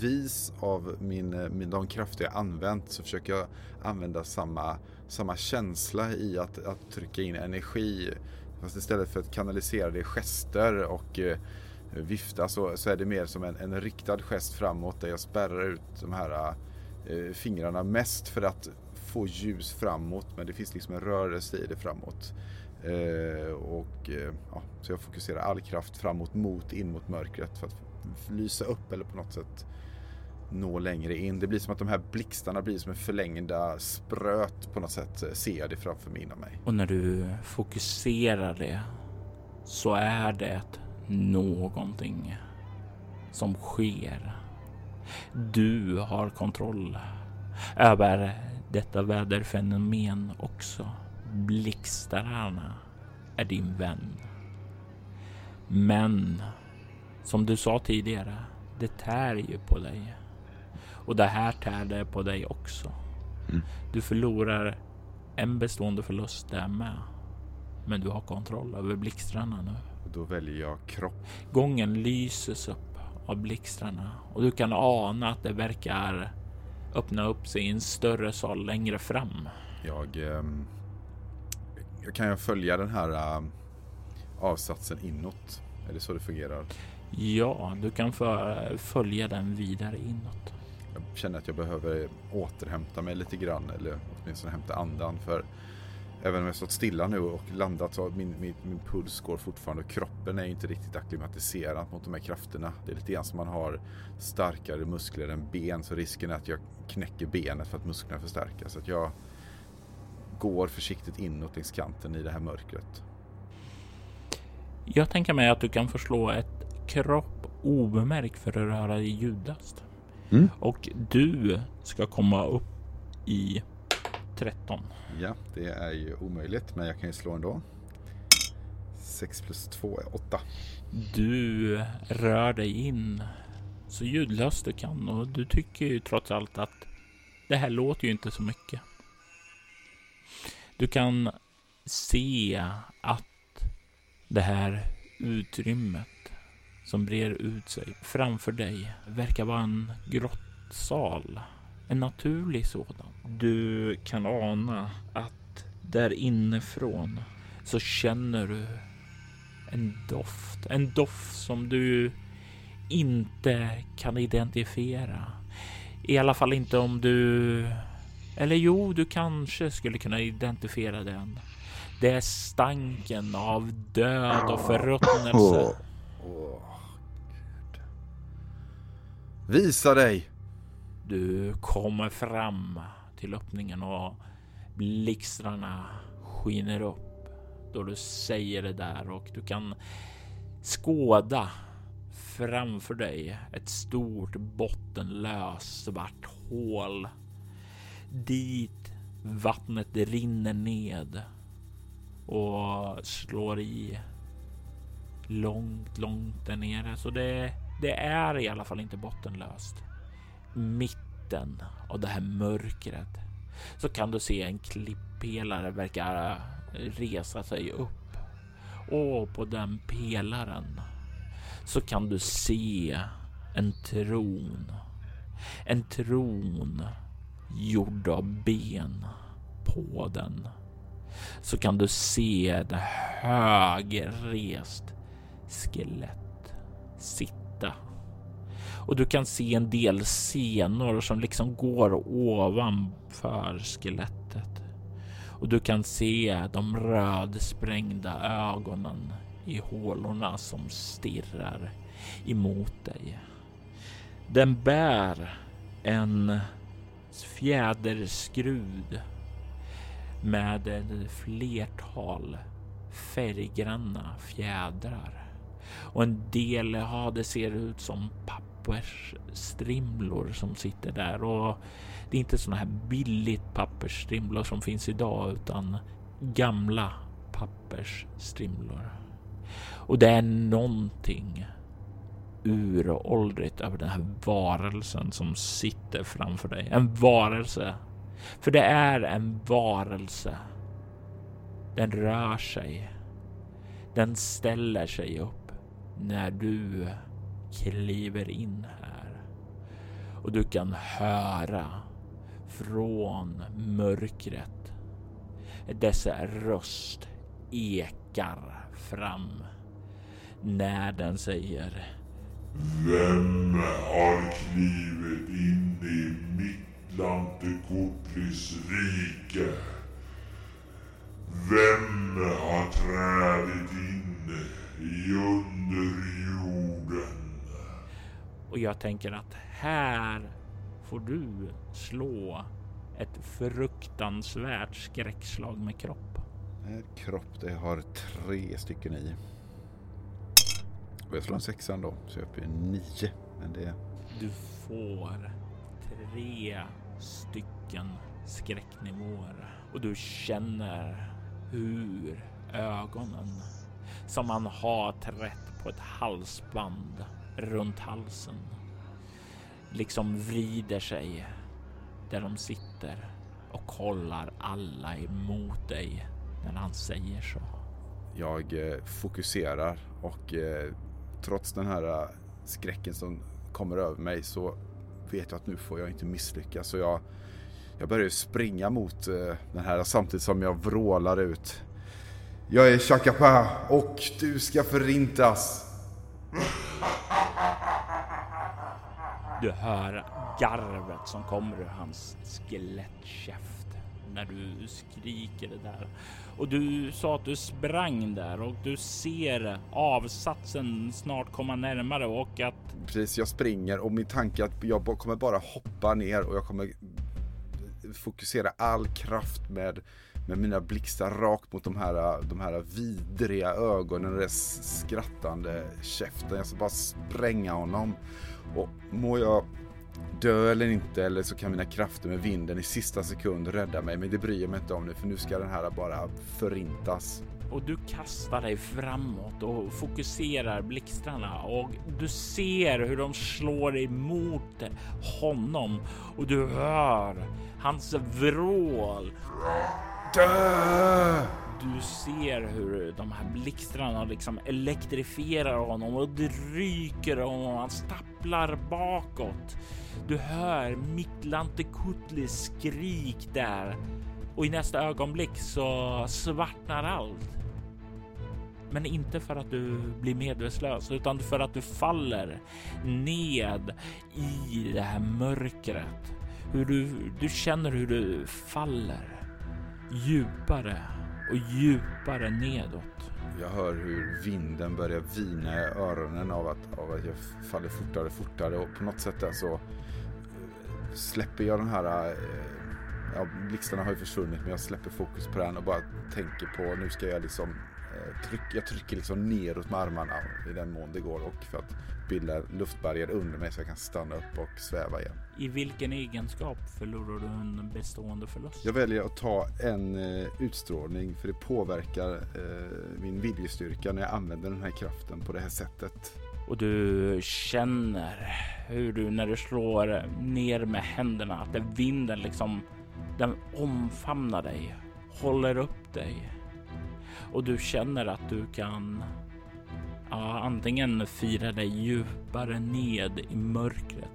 Vis av de krafter jag använt, så försöker jag använda samma känsla i att trycka in energi. Fast istället för att kanalisera det i gester och vifta, så är det mer som en riktad gest framåt, där jag spärrar ut de här fingrarna mest för att få ljus framåt, men det finns liksom en rörelse i det framåt. Så jag fokuserar all kraft framåt in mot mörkret för att lysa upp eller på något sätt nå längre in. Det blir som att de här blixtarna blir som en förlängda spröt på något sätt, ser jag det framför mig, inom mig. Och när du fokuserar det, så är det någonting som sker. Du har kontroll över detta väderfenomen också. Blixtarna är din vän. Men som du sa tidigare, det tär ju på dig. Och det här tär det på dig också. Mm. Du förlorar en bestående förlust där med. Men du har kontroll över blixtrarna nu. Och då väljer jag kropp. Gången lyses upp av blixtrarna. Och du kan ana att det verkar öppna upp sig i en större sal längre fram. Jag kan följa den här avsatsen inåt. Är det så det fungerar? Ja, du kan följa den vidare inåt. Jag känner att jag behöver återhämta mig lite grann, eller åtminstone hämta andan, för även om jag stått stilla nu och landat så min puls går fortfarande, och kroppen är inte riktigt akklimatiserad mot de här krafterna. Det är lite grann som man har starkare muskler än ben, så risken är att jag knäcker benet för att musklerna förstärkas. Så att jag går försiktigt inåt längs kanten i det här mörkret. Jag tänker mig att du kan förslå ett kropp obemärkt för att röra dig ljudlöst. Mm. Och du ska komma upp i 13. Ja, det är ju omöjligt, men jag kan ju slå ändå. 6 plus 2 är 8. Du rör dig in så ljudlöst du kan, och du tycker ju trots allt att det här låter ju inte så mycket. Du kan se att det här utrymmet som brer ut sig framför dig verkar vara en grottsal. En naturlig sådan. Du kan ana att där inifrån så känner du en doft. En doft som du inte kan identifiera. I alla fall inte om du... Eller jo, du kanske skulle kunna identifiera den. Det är stanken av död och förruttnelse. Gud. Visa dig! Du kommer fram till öppningen och blixtrarna skiner upp då du säger det där, och du kan skåda framför dig ett stort bottenlöst svart hål dit vattnet rinner ned och slår i långt, långt där nere. Så det är i alla fall inte bottenlöst. Mitten av det här mörkret så kan du se en klipppelare verkar resa sig upp, och på den pelaren så kan du se en tron gjord av ben. På den så kan du se ett högrest skelett sitta, och du kan se en del senor som liksom går ovanför skelettet, och du kan se de rödsprängda ögonen i hålorna som stirrar emot dig. Den bär en fjäderskrud med ett flertal färggranna fjädrar, och en del det ser ut som pappersstrimlor som sitter där, och det är inte såna här billigt pappersstrimlor som finns idag, utan gamla pappersstrimlor. Och det är någonting uråldrigt över den här varelsen som sitter framför dig. En varelse. För det är en varelse. Den rör sig. Den ställer sig upp när du kliver in här. Och du kan höra från mörkret dessa röst ekar fram när den säger: Vem har klivit in i Mictlantecuhtlis rike? Vem har trädit in i underjorden? Och jag tänker att här får du slå ett fruktansvärt skräckslag med kropp. Kropp, det har 3 stycken i. Och jag slår en 6:an då, så jag är uppe i 9. Men det... Du får 3 stycken skräcknivåer. Och du känner hur ögonen som han har trätt på ett halsband runt halsen liksom vrider sig där de sitter och kollar alla emot dig när han säger så. Jag fokuserar och trots den här skräcken som kommer över mig så vet jag att nu får jag inte misslyckas. Så jag börjar springa mot den här samtidigt som jag vrålar ut: Jag är Chakapa och du ska förintas. Du hör garvet som kommer ur hans skelettkäft när du skriker det där. Och du sa att du sprang där, och du ser avsatsen snart komma närmare, och att... Precis, jag springer, och min tanke är att jag kommer bara hoppa ner, och jag kommer fokusera all kraft med mina blixtar rakt mot de här vidriga ögonen och det skrattande käften. Jag ska bara spränga honom, och må jag dö eller inte, eller så kan mina krafter med vinden i sista sekund rädda mig, men det bryr jag mig inte om nu, för nu ska den här bara förintas. Och du kastar dig framåt och fokuserar blixtrarna, och du ser hur de slår emot honom, och du hör hans vrål. Dö! Du ser hur de här blixtrarna liksom elektrifierar honom och ryker honom, han stapplar bakåt. Du hör Mictlantecuhtli skrik där, och i nästa ögonblick så svartnar allt. Men inte för att du blir medvetslös, utan för att du faller ned i det här mörkret. Hur du känner hur du faller djupare och djupare nedåt. Jag hör hur vinden börjar vina i öronen av att jag faller fortare och fortare, och på något sätt där så släpper jag den här ja, blixtarna har ju försvunnit, men jag släpper fokus på den och bara tänker på, nu ska jag liksom jag trycker liksom neråt med armarna i den mån det går, och för att bilda luftbarriär under mig så jag kan stanna upp och sväva igen. I vilken egenskap förlorar du en bestående förlust? Jag väljer att ta en utstrålning, för det påverkar min viljestyrka när jag använder den här kraften på det här sättet. Och du känner hur du, när du slår ner med händerna, att den vinden liksom, den omfamnar dig, håller upp dig. Och du känner att du kan antingen fira dig djupare ned i mörkret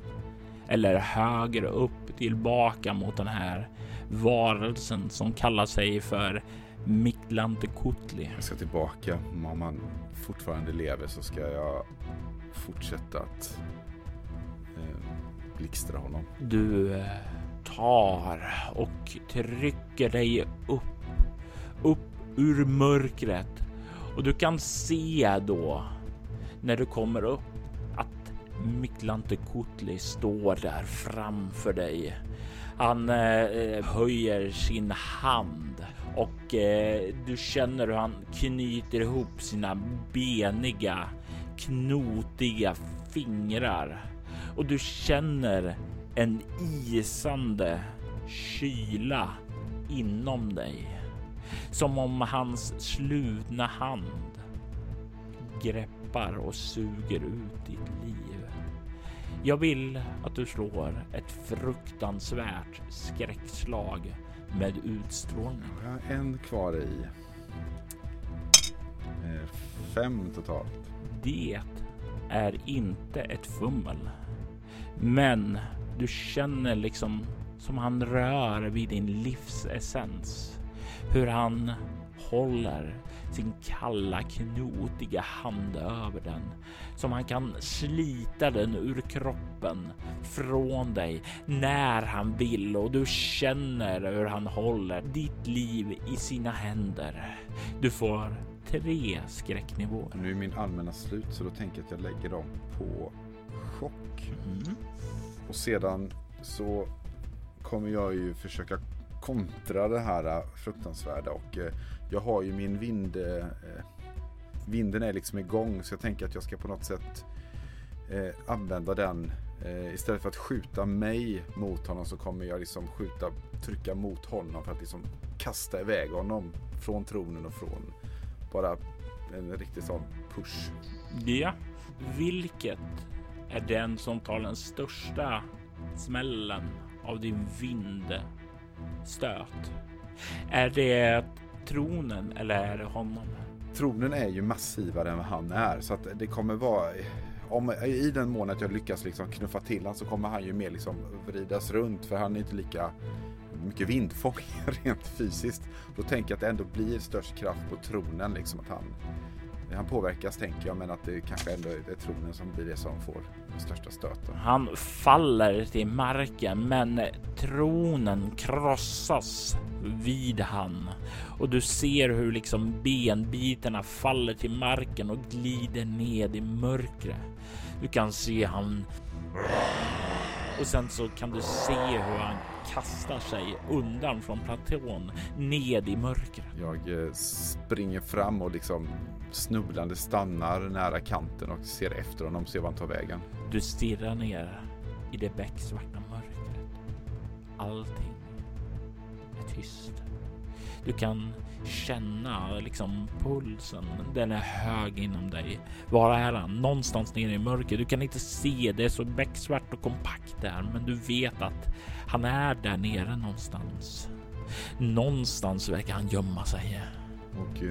eller högre upp tillbaka mot den här varelsen som kallar sig för Mictlantecuhtli. Jag ska tillbaka. Om man fortfarande lever så ska jag fortsätta att blixtra honom. Du tar och trycker dig upp ur mörkret, och du kan se då när du kommer upp att Mictlantecuhtli står där framför dig. Han höjer sin hand och du känner hur han knyter ihop sina beniga, knotiga fingrar, och du känner en isande kyla inom dig, som om hans slutna hand greppar och suger ut ditt liv. Jag vill att du slår ett fruktansvärt skräckslag med utstrålning. Jag har en kvar i. 5 totalt. Det är inte ett fummel, men du känner liksom som han rör vid din livsessens. Hur han håller sin kalla, knotiga hand över den, som han kan slita den ur kroppen från dig när han vill, och du känner hur han håller ditt liv i sina händer. Du får 3 skräcknivåer. Nu är min allmänna slut, så då tänker jag att jag lägger dem på chock. Och sedan så kommer jag ju försöka kontra det här fruktansvärda, och jag har ju min vinden är liksom igång, så jag tänker att jag ska på något sätt använda den istället för att skjuta mig mot honom, så kommer jag liksom trycka mot honom för att liksom kasta iväg honom från tronen och från, bara en riktig sån push. Ja, vilket är den som tar den största smällen av din vind stöt? Är det tronen eller är det honom? Tronen är ju massivare än vad han är, så att det kommer vara, om i den mån att jag lyckas liksom knuffa till han, så kommer han ju mer liksom vridas runt, för han är inte lika mycket vindfång rent fysiskt. Då tänker jag att det ändå blir störst kraft på tronen, liksom att han påverkas, tänker jag, men att det kanske ändå är tronen som blir det som får den största stöten. Han faller till marken, men tronen krossas vid han, och du ser hur liksom benbitarna faller till marken och glider ned i mörkret. Du kan se han, och sen så kan du se hur han kastar sig undan från platån ned i mörkret. Jag springer fram och liksom snubblande stannar nära kanten och ser efter honom, ser vad han tar vägen. Du stirrar ner i det becksvarta mörkret. Allting är tyst. Du kan känna liksom pulsen, den är hög inom dig. Var är han? Någonstans nere i mörker. Du kan inte se, det är så becksvart och kompakt där, men du vet att han är där nere någonstans. Någonstans verkar han gömma sig. Och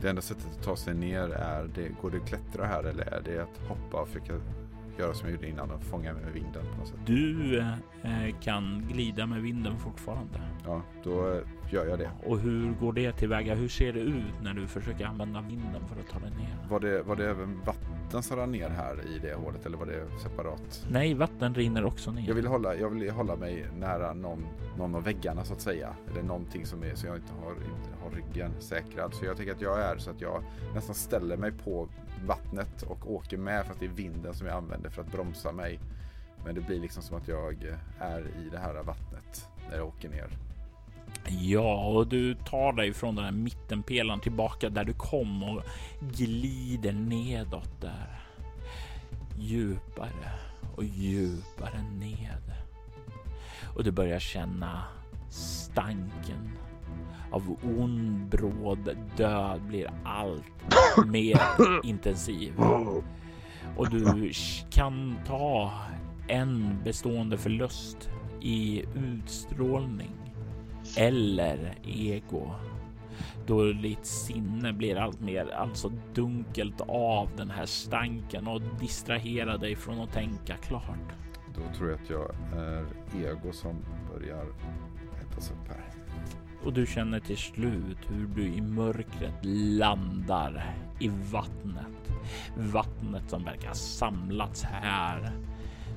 det enda sättet att ta sig ner är, går det att klättra här, eller är det att hoppa och försöka göra som jag gjorde innan och fånga med vinden på något sätt? Du kan glida med vinden fortfarande. Ja, då gör jag det. Och hur går det tillväga? Hur ser det ut när du försöker använda vinden för att ta dig ner? Var det även vatten som rann ner här i det hålet, eller var det separat? Nej, vatten rinner också ner. Jag vill hålla mig nära någon av väggarna, så att säga. Eller någonting som är så jag inte har ryggen säkrad. Så jag tänker att jag är så att jag nästan ställer mig på vattnet och åker med, för att det är vinden som jag använder för att bromsa mig. Men det blir liksom som att jag är i det här vattnet när jag åker ner. Ja, och du tar dig från den här mittenpelaren tillbaka där du kom och glider nedåt där. Djupare och djupare ned. Och du börjar känna stanken av ond, bråd död blir allt mer intensiv. Och du kan ta en bestående förlust i utstrålning eller ego, då ditt sinne blir allt mer alltså dunkelt av den här stanken och distrahera dig från att tänka klart. Då tror jag att jag är ego som börjar ätas upp här. Och du känner till slut hur du i mörkret landar i vattnet. Vattnet som verkar samlats här.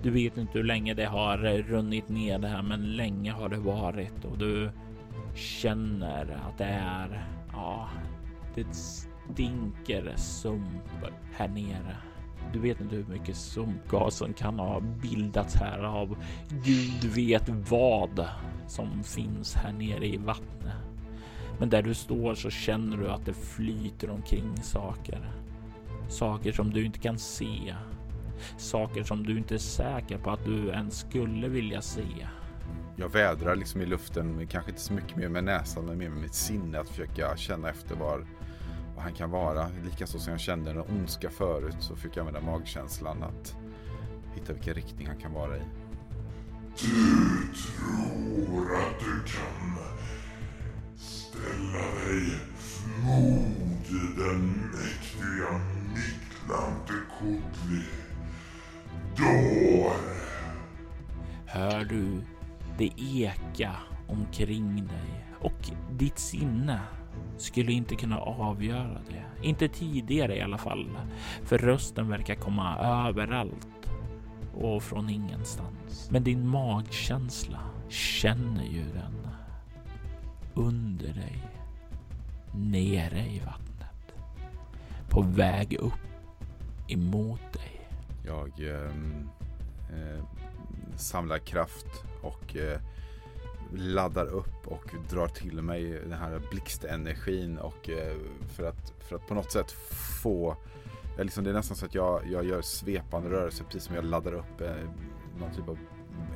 Du vet inte hur länge det har runnit ner det här, men länge har det varit. Och du känner att det är, ja, det stinker sump här nere. Du vet inte hur mycket sumpgas som kan ha bildats här av Gud vet vad som finns här nere i vattnet. Men där du står så känner du att det flyter omkring saker. Saker som du inte kan se. Saker som du inte är säker på att du ens skulle vilja se. Jag vädrar liksom i luften, men kanske inte så mycket mer med näsan, men mer med mitt sinne att försöka känna efter vad han kan vara. Likaså som jag kände den ondska förut, så fick jag använda magkänslan att hitta vilken riktning han kan vara i. Du tror att du kan ställa dig mot den mäktiga Mictlantecuhtli. Då hör du det eka omkring dig, och ditt sinne skulle inte kunna avgöra det. Inte tidigare i alla fall, för rösten verkar komma överallt och från ingenstans. Men din magkänsla känner ju den under dig, nere i vattnet, på väg upp emot dig. Jag samlar kraft och laddar upp och drar till mig den här blixtenergin, och för att på något sätt få liksom, det är nästan så att jag gör svepande rörelser precis som jag laddar upp någon typ av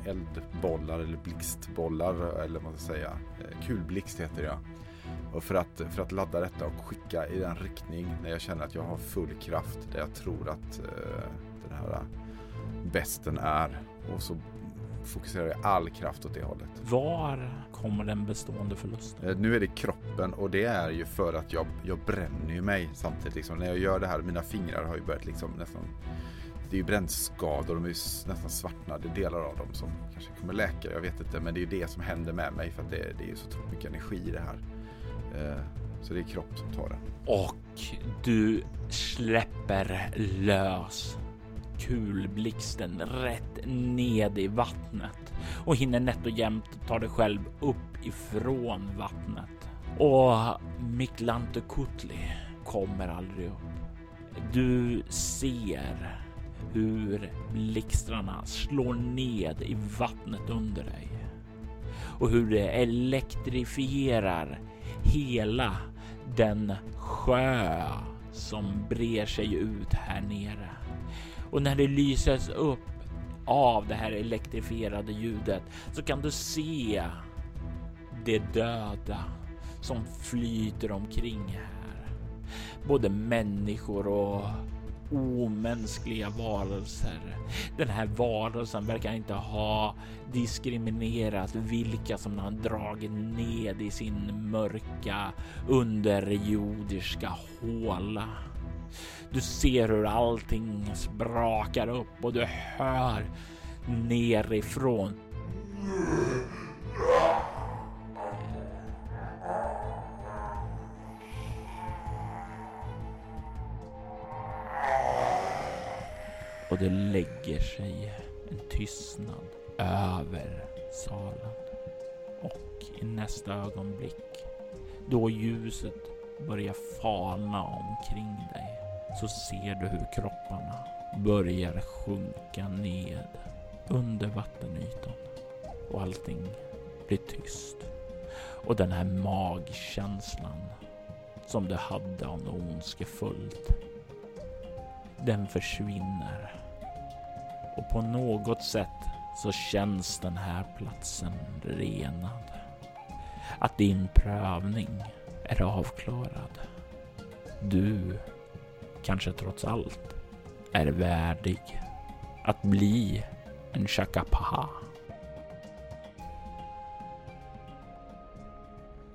eldbollar eller blixtbollar, eller vad man ska säga, kulblixt heter det, ja. Och för att ladda detta och skicka i den riktning när jag känner att jag har full kraft där jag tror att den här besten är, och så fokuserar jag all kraft åt det hållet. Var kommer den bestående förlusten? Nu är det kroppen, och det är ju för att jag bränner ju mig samtidigt liksom. När jag gör det här, mina fingrar har ju börjat liksom nästan, det är ju brännskador, de är ju nästan svartnade delar av dem som kanske kommer läka, jag vet inte, men det är ju det som händer med mig, för att det är ju så otroligt mycket energi i det här. Så det är kropp som tar det. Och du släpper lös kulblixten rätt ned i vattnet och hinner nätt och jämnt ta dig själv upp ifrån vattnet. Och Mictlantecuhtli kommer aldrig upp. Du ser hur blixtrarna slår ned i vattnet under dig och hur det elektrifierar hela den sjö som brer sig ut här nere. Och när det lyses upp av det här elektrifierade ljudet så kan du se det döda som flyter omkring här. Både människor och omänskliga varelser. Den här varelsen verkar inte ha diskriminerat vilka som har dragit ned i sin mörka underjordiska håla. Du ser hur allting sprakar upp och du hör nerifrån och det lägger sig en tystnad över salen, och i nästa ögonblick då ljuset börjar falna omkring dig så ser du hur kropparna börjar sjunka ned under vattenytan och allting blir tyst. och den här magkänslan som du hade av något ondskefullt, den försvinner. Och på något sätt så känns den här platsen renad. Att din prövning är avklarad. Du kanske trots allt är värdig att bli en Shakapaha.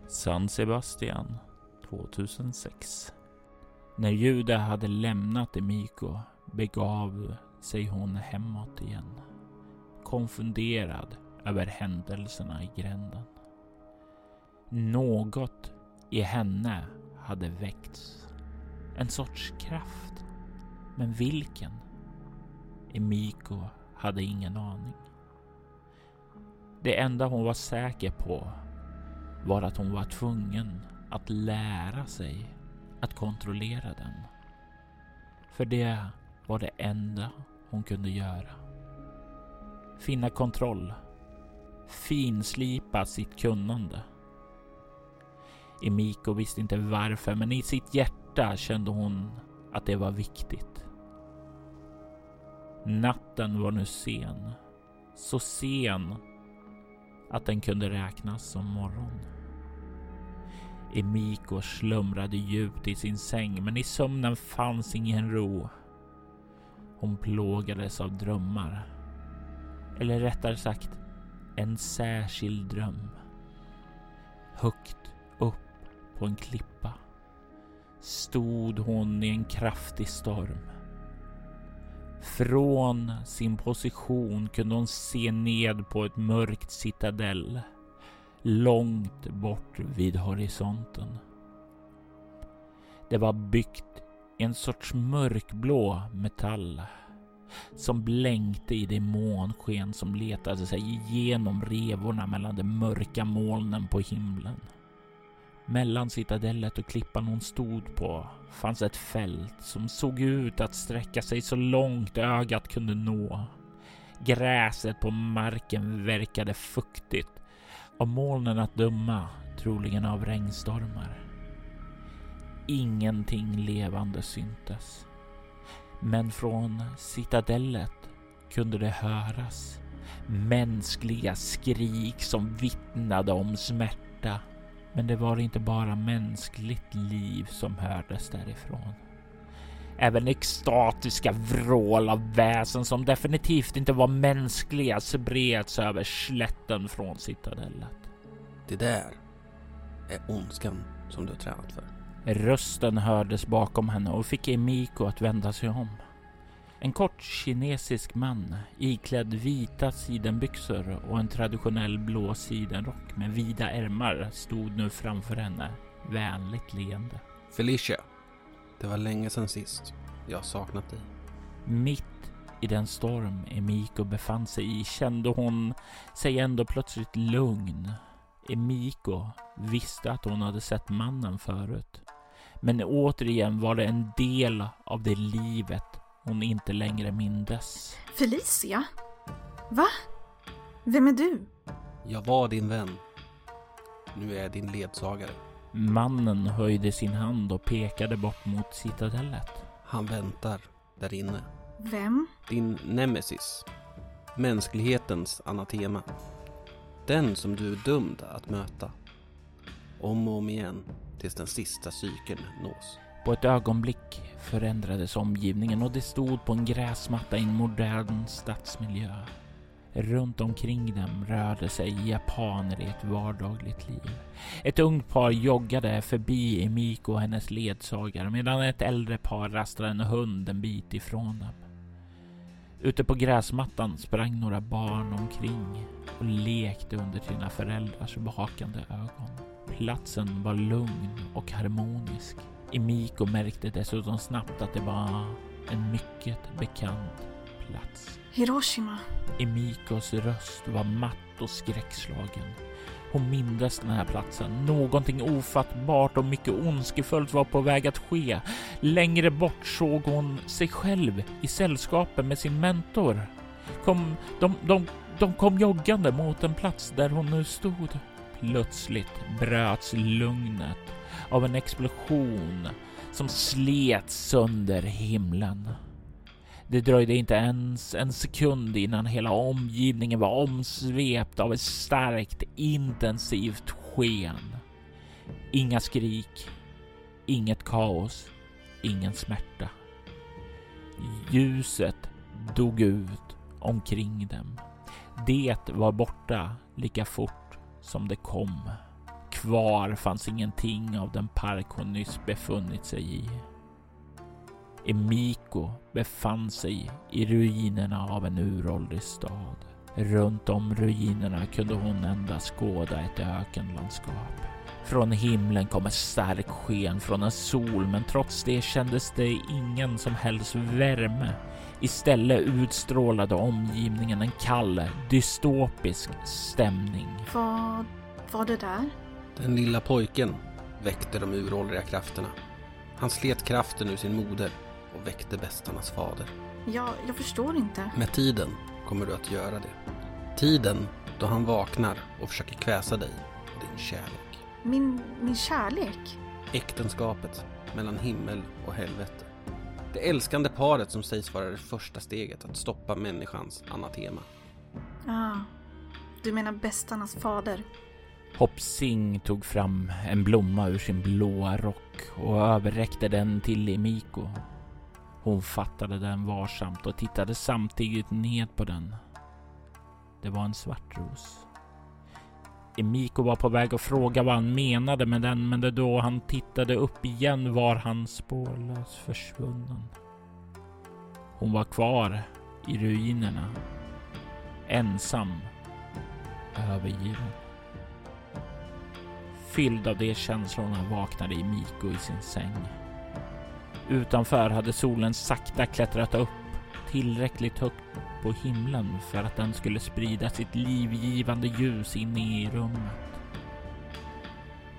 San Sebastian 2006. När Juda hade lämnat Emiko begav sig hon hemåt igen, konfunderad över händelserna i gränden. Något i henne hade väckts. En sorts kraft. Men vilken? Emiko hade ingen aning. Det enda hon var säker på var att hon var tvungen att lära sig att kontrollera den. För det var det enda hon kunde göra. Finna kontroll. Finslipa sitt kunnande. Emiko visste inte varför, men i sitt hjärta kände hon att det var viktigt. Natten var nu sen. Så sen att den kunde räknas som morgon. Emiko slumrade djupt i sin säng, men i sömnen fanns ingen ro. Hon plågades av drömmar. Eller rättare sagt, en särskild dröm. Högt upp på en klippa stod hon i en kraftig storm. Från sin position kunde hon se ned på ett mörkt citadell långt bort vid horisonten. Det var byggt i en sorts mörkblå metall som blänkte i det månsken som letade sig igenom revorna mellan de mörka molnen på himlen. Mellan citadellet och klippan hon stod på fanns ett fält som såg ut att sträcka sig så långt ögat kunde nå. Gräset på marken verkade fuktigt, av molnen att döma troligen av regnstormar. Ingenting levande syntes, men från citadellet kunde det höras mänskliga skrik som vittnade om smärta. Men det var inte bara mänskligt liv som hördes därifrån. Även extatiska vrål av väsen som definitivt inte var mänskliga spreds över slätten från citadellet. Det där är ondskan som du har tränat för. Rösten hördes bakom henne och fick Emiko att vända sig om. En kort kinesisk man iklädd vita sidenbyxor och en traditionell blå sidenrock med vida ärmar stod nu framför henne, vänligt leende. Felicia, det var länge sedan sist. Jag har saknat dig. Mitt i den storm Emiko befann sig i kände hon sig ändå plötsligt lugn. Emiko visste att hon hade sett mannen förut, men återigen var det en del av det livet hon inte längre mindes. Felicia? Va? Vem är du? Jag var din vän. Nu är jag din ledsagare. Mannen höjde sin hand och pekade bort mot citadellet. Han väntar där inne. Vem? Din nemesis. Mänsklighetens anatema. Den som du är dömd att möta. Om och om igen tills den sista cykeln nås. På ett ögonblick förändrades omgivningen och det stod på en gräsmatta i en modern stadsmiljö. Runt omkring dem rörde sig japaner i ett vardagligt liv. Ett ungt par joggade förbi Emiko och hennes ledsagare, medan ett äldre par rastade en hund en bit ifrån dem. Ute på gräsmattan sprang några barn omkring och lekte under sina föräldrars vakande ögon. Platsen var lugn och harmonisk. Emiko märkte dessutom snabbt att det var en mycket bekant plats. Hiroshima. Emikos röst var matt och skräckslagen. Hon mindes den här platsen. Någonting ofattbart och mycket ondskefullt var på väg att ske. Längre bort såg hon sig själv i sällskapet med sin mentor. De kom joggande mot en plats där hon nu stod. plötsligt bröts lugnet av en explosion som slet sönder himlen. Det dröjde inte ens en sekund innan hela omgivningen var omsvept av ett starkt, intensivt sken. Inga skrik, inget kaos, ingen smärta. Ljuset dog ut omkring dem. Det var borta lika fort som det kom. Kvar fanns ingenting av den park hon nyss befunnit sig i. Emiko befann sig i ruinerna av en uråldrig stad. Runt om ruinerna kunde hon endast skåda ett ökenlandskap. Från himlen kom ett starkt sken från en sol, men trots det kändes det ingen som helst värme. Istället utstrålade omgivningen en kall, dystopisk stämning. Vad var det där? Den lilla pojken väckte de uråldriga krafterna. Han slet kraften ur sin moder och väckte bästarnas fader. Jag förstår inte. Med tiden kommer du att göra det. Tiden då han vaknar och försöker kväsa dig och din kärlek. Min kärlek? Äktenskapet mellan himmel och helvete. Det älskande paret som sägs vara det första steget att stoppa människans anatema. Ah, du menar bästarnas fader? Hoppsing tog fram en blomma ur sin blåa rock och överräckte den till Emiko. Hon fattade den varsamt och tittade samtidigt ned på den. Det var en svartros. Emiko var på väg att fråga vad han menade med den, men det då han tittade upp igen var han spårlöst försvunnen. Hon var kvar i ruinerna. Ensam. Övergiven. Fylld av de känslorna vaknade Emiko i sin säng. Utanför hade solen sakta klättrat upp tillräckligt högt på himlen för att den skulle sprida sitt livgivande ljus in i rummet.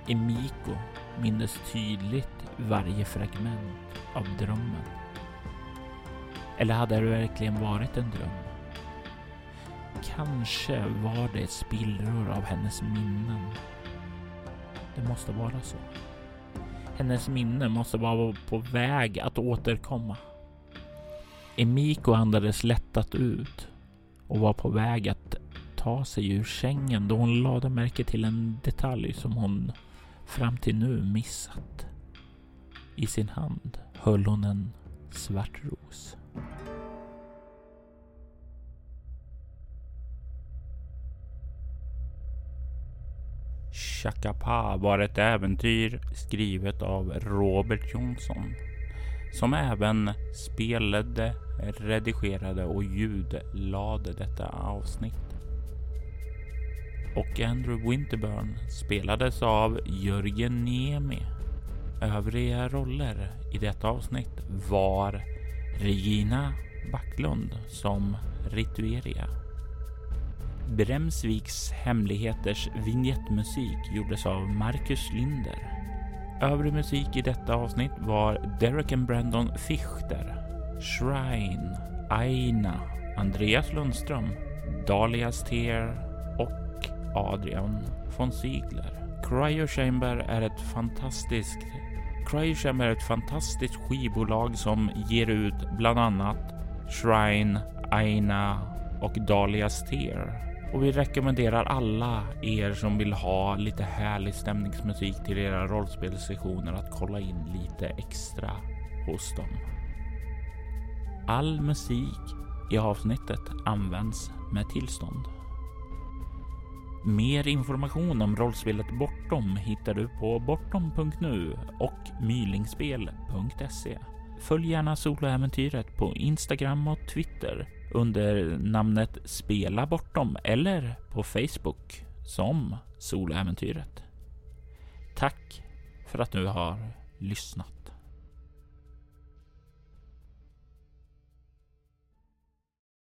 Emiko mindes tydligt varje fragment av drömmen. Eller hade det verkligen varit en dröm? Kanske var det spillror av hennes minnen. Det måste vara så. Hennes minne måste vara på väg att återkomma. Emiko andades lättat ut och var på väg att ta sig ur sängen då hon lade märke till en detalj som hon fram till nu missat. I sin hand höll hon en svart ros. Chakapa var ett äventyr skrivet av Robert Jonsson, som även spelade, redigerade och ljudlade detta avsnitt. Och Andrew Winterburn spelades av Jörgen Nemi. Övriga roller i detta avsnitt var Regina Backlund som Ritueria. Bremsviks hemligheters vignettmusik gjordes av Markus Linder. Övrig musik i detta avsnitt var Derek and Brandon Fichter, Shrine, Aina, Andreas Lundström, Dahlia Steer och Adrian von Ziegler. Cryochamber är ett fantastiskt skivbolag som ger ut bland annat Shrine, Aina och Dahlia Steer. Och vi rekommenderar alla er som vill ha lite härlig stämningsmusik till era rollspelsessioner att kolla in lite extra hos dem. All musik i avsnittet används med tillstånd. Mer information om rollspelet Bortom hittar du på bortom.nu och mylingspel.se. Följ gärna Soloäventyret på Instagram och Twitter under namnet Spela Bortom eller på Facebook som Soloäventyret. Tack för att du har lyssnat.